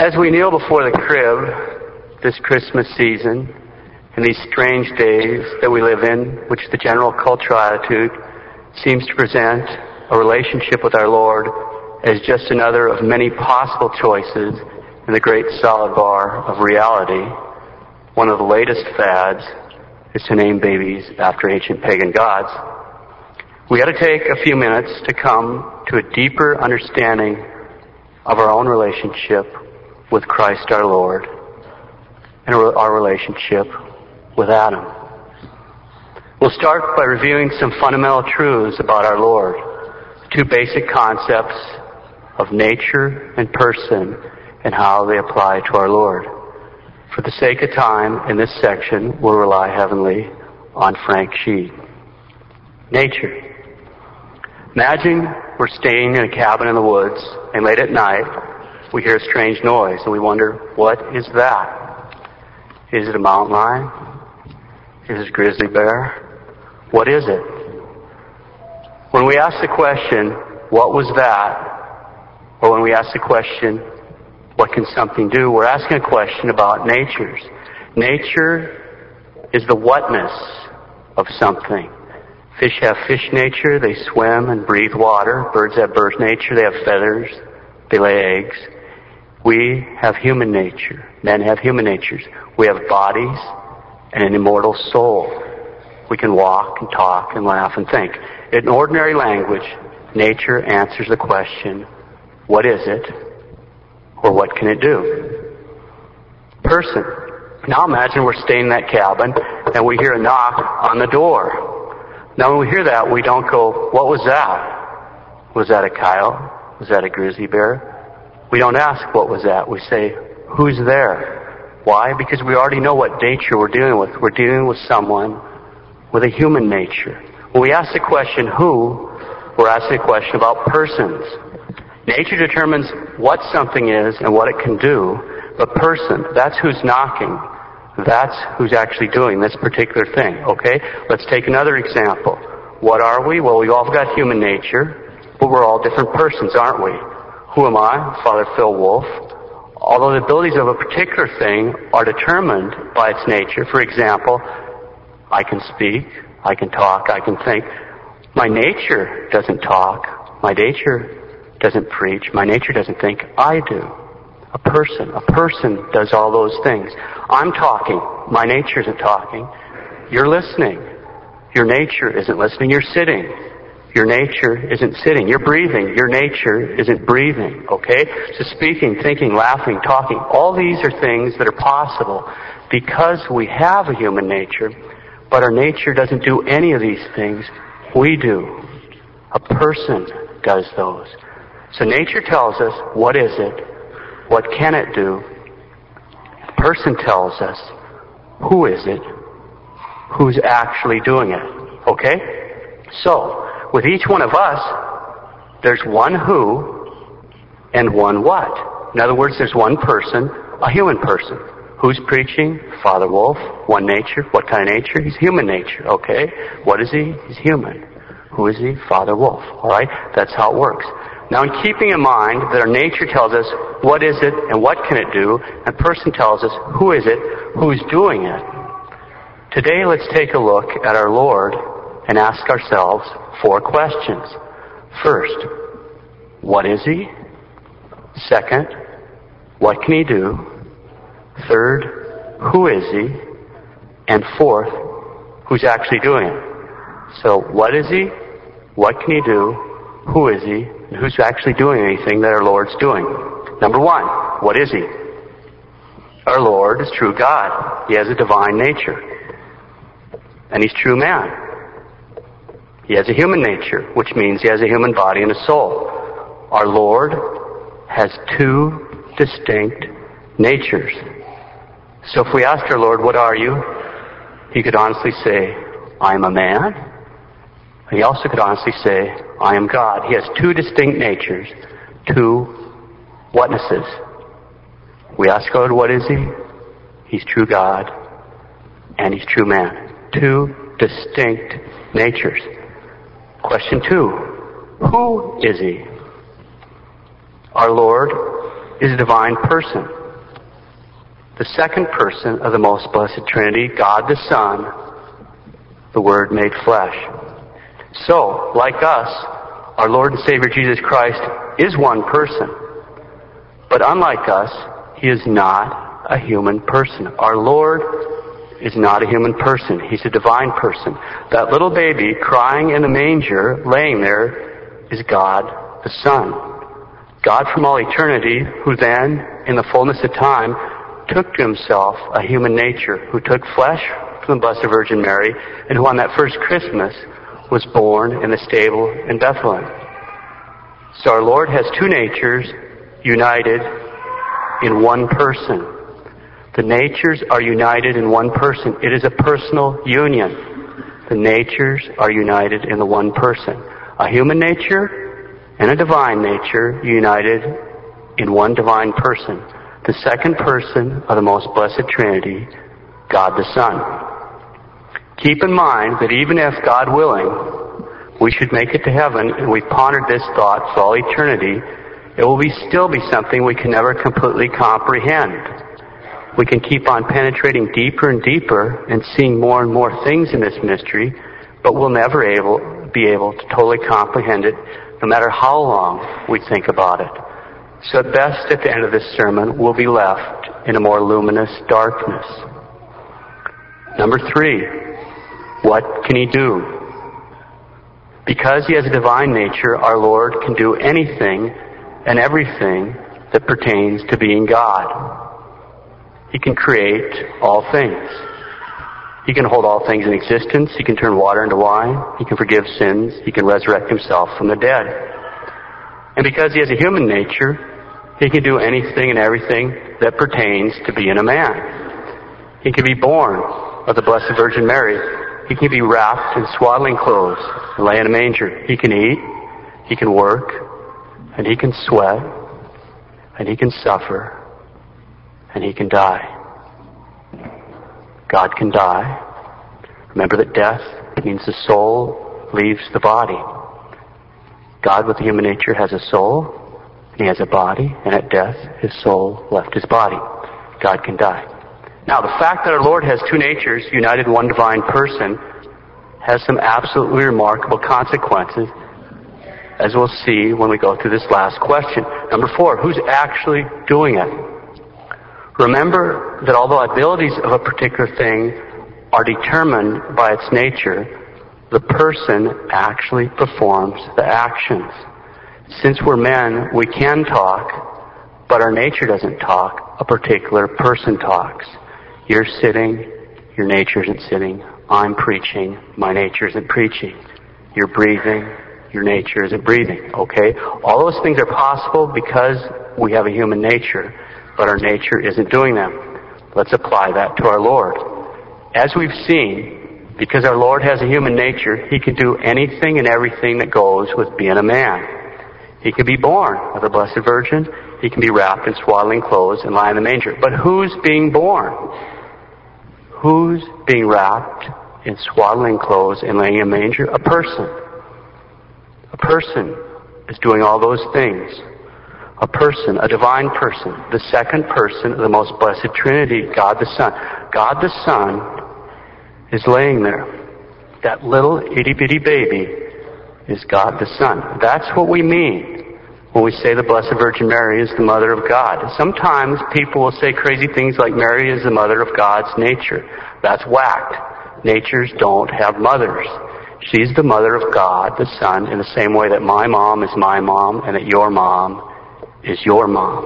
As we kneel before the crib this Christmas season, in these strange days that we live in, which the general cultural attitude seems to present a relationship with our Lord as just another of many possible choices in the great salad bar of reality, one of the latest fads is to name babies after ancient pagan gods. We had to take a few minutes to come to a deeper understanding of our own relationship with Christ our Lord, and our relationship with Adam. We'll start by reviewing some fundamental truths about our Lord, two basic concepts of nature and person, and how they apply to our Lord. For the sake of time, in this section, we'll rely heavily on Frank Sheed. Nature. Imagine we're staying in a cabin in the woods, and late at night, we hear a strange noise, and we wonder, what is that? Is it a mountain lion? Is it a grizzly bear? What is it? When we ask the question, what was that? Or when we ask the question, what can something do? We're asking a question about natures. Nature is the whatness of something. Fish have fish nature. They swim and breathe water. Birds have bird nature. They have feathers. They lay eggs. We have human nature. Men have human natures. We have bodies and an immortal soul. We can walk and talk and laugh and think. In ordinary language, nature answers the question, what is it or what can it do? Person. Now imagine we're staying in that cabin and we hear a knock on the door. Now when we hear that, we don't go, what was that? Was that a coyote? Was that a grizzly bear? We don't ask what was that. We say, who's there? Why? Because we already know what nature we're dealing with. We're dealing with someone with a human nature. When we ask the question who, we're asking a question about persons. Nature determines what something is and what it can do, but person, that's who's knocking. That's who's actually doing this particular thing, okay? Let's take another example. What are we? Well, we've all got human nature. But we're all different persons, aren't we? Who am I? Father Phil Wolf. Although the abilities of a particular thing are determined by its nature, for example, I can speak, I can talk, I can think. My nature doesn't talk. My nature doesn't preach. My nature doesn't think. I do. A person does all those things. I'm talking. My nature isn't talking. You're listening. Your nature isn't listening. You're sitting. Your nature isn't sitting. You're breathing. Your nature isn't breathing, okay? So speaking, thinking, laughing, talking, all these are things that are possible because we have a human nature, but our nature doesn't do any of these things. We do. A person does those. So nature tells us, what is it? What can it do? A person tells us, who is it? Who's actually doing it, okay? So, with each one of us, there's one who and one what. In other words, there's one person, a human person. Who's preaching? Father Wolf. One nature. What kind of nature? He's human nature. Okay. What is he? He's human. Who is he? Father Wolf. All right. That's how it works. Now, in keeping in mind that our nature tells us what is it and what can it do, and person tells us who is it, who's doing it. Today, let's take a look at our Lord and ask ourselves 4 questions. First, what is he? Second, what can he do? Third, who is he? And fourth, who's actually doing it? So, what is he? What can he do? Who is he? And who's actually doing anything that our Lord's doing? Number 1, what is he? Our Lord is true God. He has a divine nature. And he's true man. He has a human nature, which means he has a human body and a soul. Our Lord has 2 distinct natures. So if we asked our Lord, what are you? He could honestly say, I am a man. He also could honestly say, I am God. He has 2 distinct natures, 2 whatnesses. We ask God, what is he? He's true God, and he's true man. 2 distinct natures. Question 2, who is he? Our Lord is a divine person, the second person of the most blessed Trinity, God the Son, the Word made flesh. So, like us, our Lord and Savior Jesus Christ is one person. But unlike us, he is not a human person. Our Lord is not a human person. He's a divine person. That little baby crying in the manger, laying there, is God the Son. God from all eternity, who then, in the fullness of time, took to himself a human nature, who took flesh from the Blessed Virgin Mary, and who on that first Christmas was born in the stable in Bethlehem. So our Lord has two natures united in one person. The natures are united in one person. It is a personal union. The natures are united in the one person. A human nature and a divine nature united in one divine person. The second person of the most blessed Trinity, God the Son. Keep in mind that even if, God willing, we should make it to heaven and we've pondered this thought for all eternity, it will still be something we can never completely comprehend. We can keep on penetrating deeper and deeper and seeing more and more things in this mystery, but we'll never be able to totally comprehend it, no matter how long we think about it. So at best, at the end of this sermon, we'll be left in a more luminous darkness. Number 3. What can he do? Because he has a divine nature, our Lord can do anything and everything that pertains to being God. He can create all things. He can hold all things in existence. He can turn water into wine. He can forgive sins. He can resurrect himself from the dead. And because he has a human nature, he can do anything and everything that pertains to being a man. He can be born of the Blessed Virgin Mary. He can be wrapped in swaddling clothes and lay in a manger. He can eat, he can work, and he can sweat, and he can suffer, and he can die. God can die. Remember that death means the soul leaves the body. God with human nature has a soul, and he has a body, and at death his soul left his body. God can die. Now, the fact that our Lord has two natures united in one divine person has some absolutely remarkable consequences, as we'll see when we go through this last question. Number 4, who's actually doing it? Remember that although abilities of a particular thing are determined by its nature, the person actually performs the actions. Since we're men, we can talk, but our nature doesn't talk. A particular person talks. You're sitting, your nature isn't sitting. I'm preaching, my nature isn't preaching. You're breathing, your nature isn't breathing, okay? All those things are possible because we have a human nature, but our nature isn't doing them. Let's apply that to our Lord. As we've seen, because our Lord has a human nature, he can do anything and everything that goes with being a man. He can be born of the Blessed Virgin. He can be wrapped in swaddling clothes and lie in the manger. But who's being born? Who's being wrapped in swaddling clothes and laying in a manger? A person. A person is doing all those things. A person, a divine person, the second person of the most blessed Trinity, God the Son. God the Son is laying there. That little itty-bitty baby is God the Son. That's what we mean when we say the Blessed Virgin Mary is the Mother of God. Sometimes people will say crazy things like Mary is the mother of God's nature. That's whacked. Natures don't have mothers. She's the mother of God, the Son, in the same way that my mom is my mom and that your mom is your mom.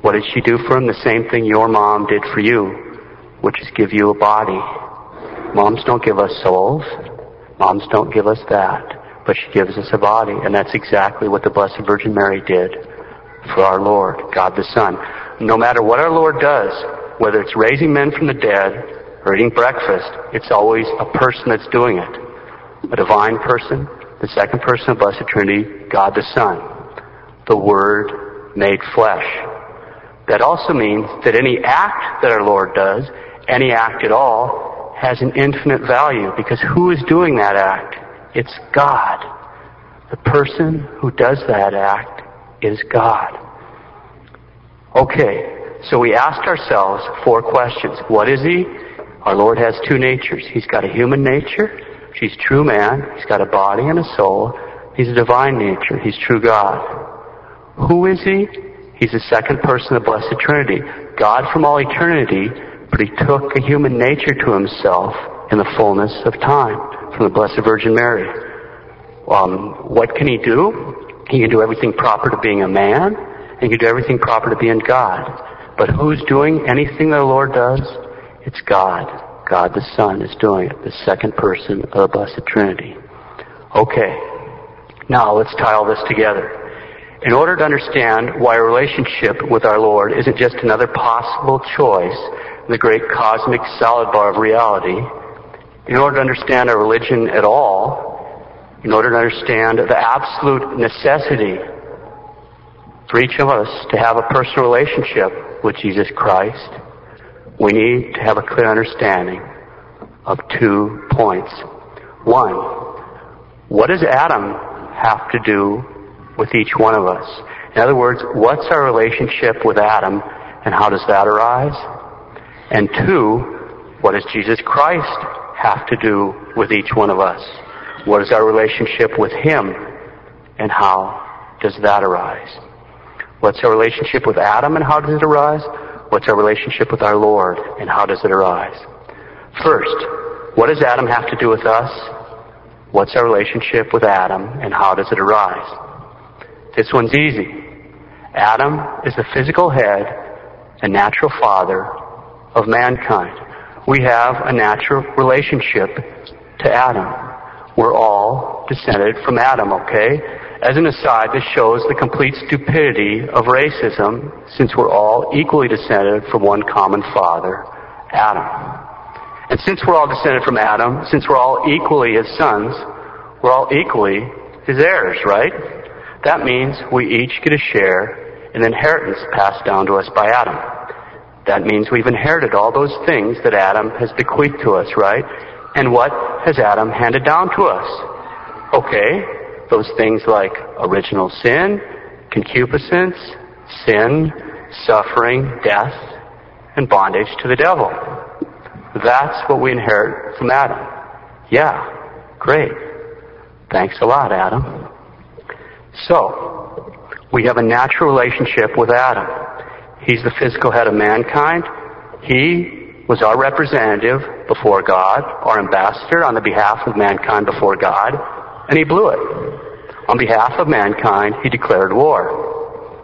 What did she do for him? The same thing your mom did for you, which is give you a body. Moms don't give us souls. Moms don't give us that. But she gives us a body, and that's exactly what the Blessed Virgin Mary did for our Lord, God the Son. No matter what our Lord does, whether it's raising men from the dead or eating breakfast, it's always a person that's doing it. A divine person, the second person of Blessed Trinity, God the Son, the Word made flesh. That also means that any act that our Lord does, any act at all, has an infinite value, because who is doing that act? It's God. The person who does that act is God. Okay, so we ask ourselves four questions. What is he? Our Lord has two natures. He's got a human nature. He's true man. He's got a body and a soul. He's a divine nature. He's true God. Who is he? He's the second person of the Blessed Trinity. God from all eternity, but he took a human nature to himself in the fullness of time from the Blessed Virgin Mary. What can he do? He can do everything proper to being a man, and he can do everything proper to being God. But who's doing anything the Lord does? It's God. God the Son is doing it, the second person of the Blessed Trinity. Okay, now let's tie all this together. In order to understand why a relationship with our Lord isn't just another possible choice in the great cosmic salad bar of reality, in order to understand our religion at all, in order to understand the absolute necessity for each of us to have a personal relationship with Jesus Christ, we need to have a clear understanding of 2 points. One, what does Adam have to do with each one of us? In other words, what's our relationship with Adam and how does that arise? And two, what does Jesus Christ have to do with each one of us? What is our relationship with him and how does that arise? What's our relationship with Adam and how does it arise? What's our relationship with our Lord, and how does it arise? First, what does Adam have to do with us? What's our relationship with Adam, and how does it arise? This one's easy. Adam is the physical head and natural father of mankind. We have a natural relationship to Adam. We're all descended from Adam, okay? As an aside, this shows the complete stupidity of racism since we're all equally descended from one common father, Adam. And since we're all descended from Adam, since we're all equally his sons, we're all equally his heirs, right? That means we each get a share in the inheritance passed down to us by Adam. That means we've inherited all those things that Adam has bequeathed to us, right? And what has Adam handed down to us? Okay. Those things like original sin, concupiscence, sin, suffering, death, and bondage to the devil. That's what we inherit from Adam. Yeah, great. Thanks a lot, Adam. So, we have a natural relationship with Adam. He's the physical head of mankind. He was our representative before God, our ambassador on the behalf of mankind before God, and he blew it. On behalf of mankind, he declared war.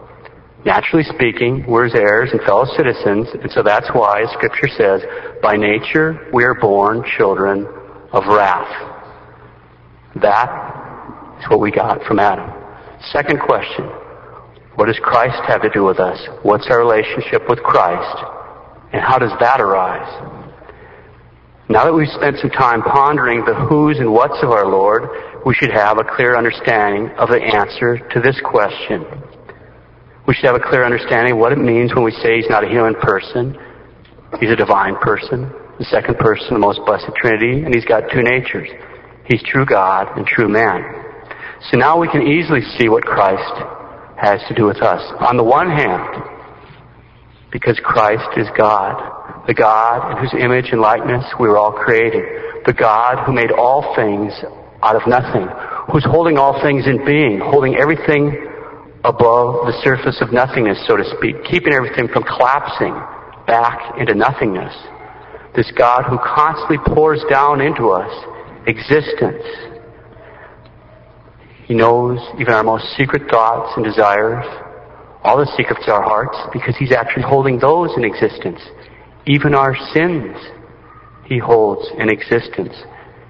Naturally speaking, we're his heirs and fellow citizens, and so that's why Scripture says, by nature we are born children of wrath. That is what we got from Adam. Second question, what does Christ have to do with us? What's our relationship with Christ, and how does that arise? Now that we've spent some time pondering the who's and what's of our Lord, we should have a clear understanding of the answer to this question. We should have a clear understanding of what it means when we say he's not a human person. He's a divine person, the second person, the most blessed Trinity, and he's got two natures. He's true God and true man. So now we can easily see what Christ has to do with us. On the one hand, because Christ is God. The God in whose image and likeness we were all created. The God who made all things out of nothing. Who's holding all things in being. Holding everything above the surface of nothingness, so to speak. Keeping everything from collapsing back into nothingness. This God who constantly pours down into us existence. He knows even our most secret thoughts and desires. All the secrets of our hearts, because he's actually holding those in existence. Even our sins he holds in existence.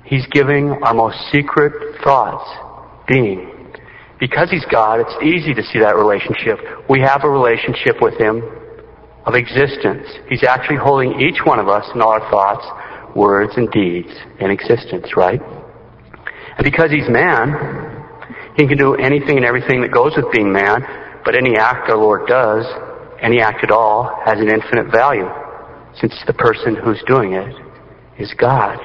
He's giving our most secret thoughts being. Because he's God, it's easy to see that relationship. We have a relationship with him of existence. He's actually holding each one of us in all our thoughts, words, and deeds in existence, right? And because he's man, he can do anything and everything that goes with being man, but any act our Lord does, any act at all, has an infinite value. Since the person who's doing it is God.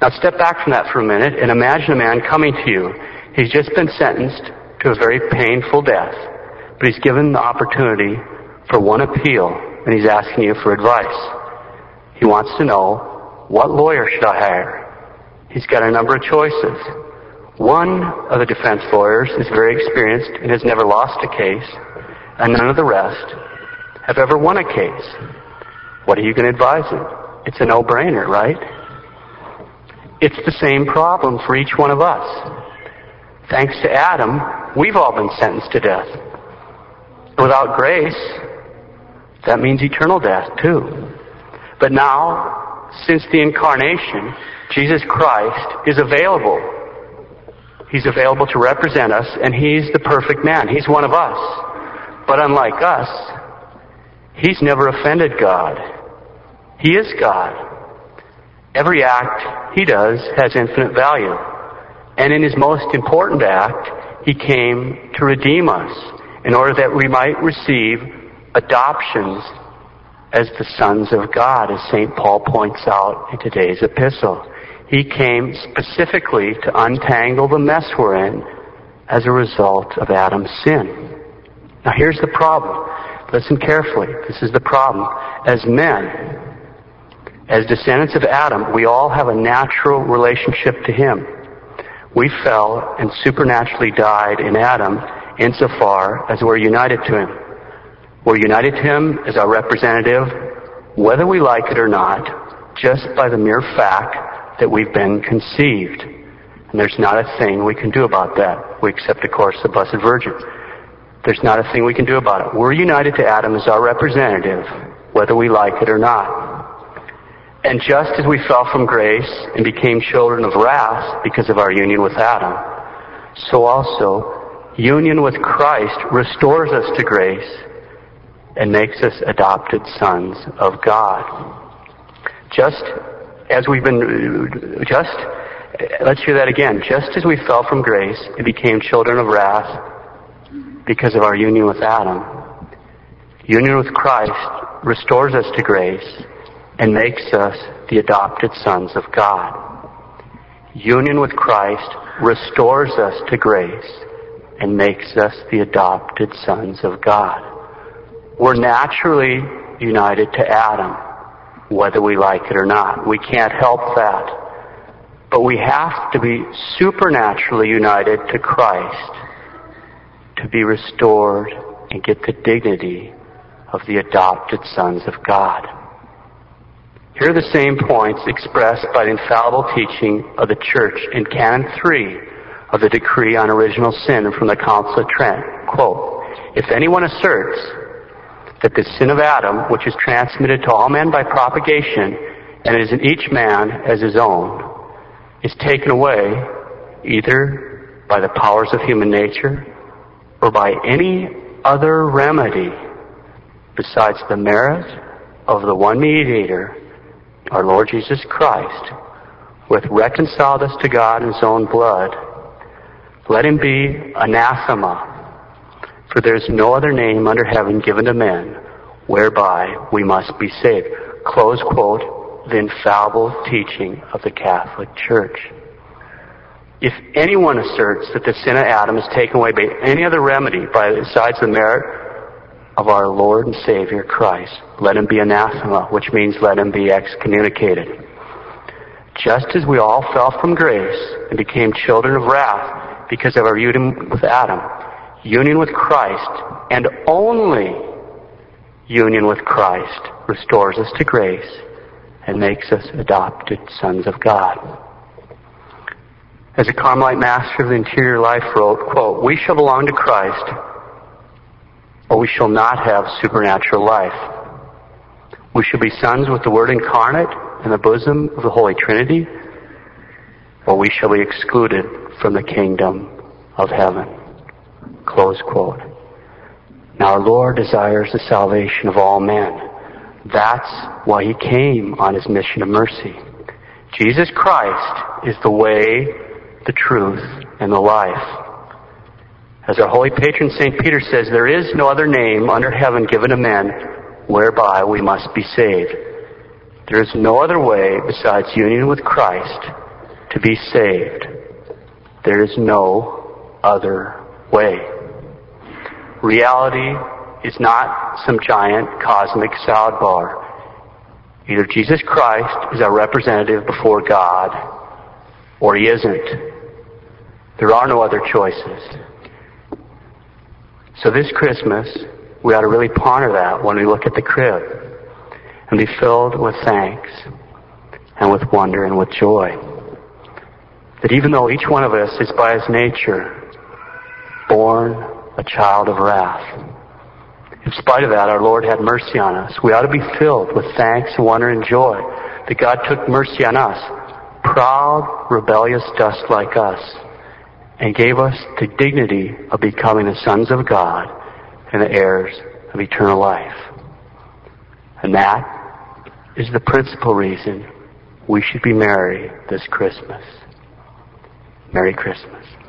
Now step back from that for a minute and imagine a man coming to you. He's just been sentenced to a very painful death But he's given the opportunity for one appeal, and he's asking you for advice. He wants to know, what lawyer should I hire? He's got a number of choices. One of the defense lawyers is very experienced and has never lost a case, and none of the rest have ever won a case. What are you going to advise him? It's a no-brainer, right? It's the same problem for each one of us. Thanks to Adam, we've all been sentenced to death. Without grace, that means eternal death too. But now, since the incarnation, Jesus Christ is available. He's available to represent us, and he's the perfect man. He's one of us. But unlike us, he's never offended God. He is God. Every act he does has infinite value. And in his most important act, he came to redeem us in order that we might receive adoptions as the sons of God, as St. Paul points out in today's epistle. He came specifically to untangle the mess we're in as a result of Adam's sin. Now here's the problem. Listen carefully. This is the problem. As men, as descendants of Adam, we all have a natural relationship to him. We fell and supernaturally died in Adam insofar as we're united to him. We're united to him as our representative, whether we like it or not, just by the mere fact that we've been conceived. And there's not a thing we can do about that. We accept, of course, the Blessed Virgin. There's not a thing we can do about it. We're united to Adam as our representative, whether we like it or not. And just as we fell from grace and became children of wrath because of our union with Adam, so also union with Christ restores us to grace and makes us adopted sons of God. Let's hear that again. Just as we fell from grace and became children of wrath because of our union with Adam, union with Christ restores us to grace and makes us the adopted sons of God. Union with Christ restores us to grace and makes us the adopted sons of God. We're naturally united to Adam, whether we like it or not. We can't help that. But we have to be supernaturally united to Christ to be restored and get the dignity of the adopted sons of God. Here are the same points expressed by the infallible teaching of the Church in Canon 3 of the Decree on Original Sin from the Council of Trent. Quote, if anyone asserts that the sin of Adam, which is transmitted to all men by propagation, and is in each man as his own, is taken away either by the powers of human nature or by any other remedy besides the merit of the one mediator, our Lord Jesus Christ, who hath reconciled us to God in his own blood, let him be anathema. For there is no other name under heaven given to men whereby we must be saved. Close quote, the infallible teaching of the Catholic Church. If anyone asserts that the sin of Adam is taken away by any other remedy besides the merit of our Lord and Savior Christ, let him be anathema, which means let him be excommunicated. Just as we all fell from grace and became children of wrath because of our union with Adam, union with Christ, and only union with Christ, restores us to grace and makes us adopted sons of God. As a Carmelite master of the interior life wrote, quote, we shall belong to Christ, or we shall not have supernatural life. We shall be sons with the Word incarnate in the bosom of the Holy Trinity, or we shall be excluded from the kingdom of heaven. Close quote. Now our Lord desires the salvation of all men. That's why he came on his mission of mercy. Jesus Christ is the way, the truth, and the life. As our holy patron Saint Peter says, there is no other name under heaven given to men whereby we must be saved. There is no other way besides union with Christ to be saved. There is no other way. Reality is not some giant cosmic salad bar. Either Jesus Christ is our representative before God, or he isn't. There are no other choices. So this Christmas, we ought to really ponder that when we look at the crib and be filled with thanks and with wonder and with joy. That even though each one of us is by his nature born a child of wrath, in spite of that, our Lord had mercy on us. We ought to be filled with thanks, wonder, and joy that God took mercy on us, proud, rebellious dust like us, and gave us the dignity of becoming the sons of God and the heirs of eternal life. And that is the principal reason we should be merry this Christmas. Merry Christmas.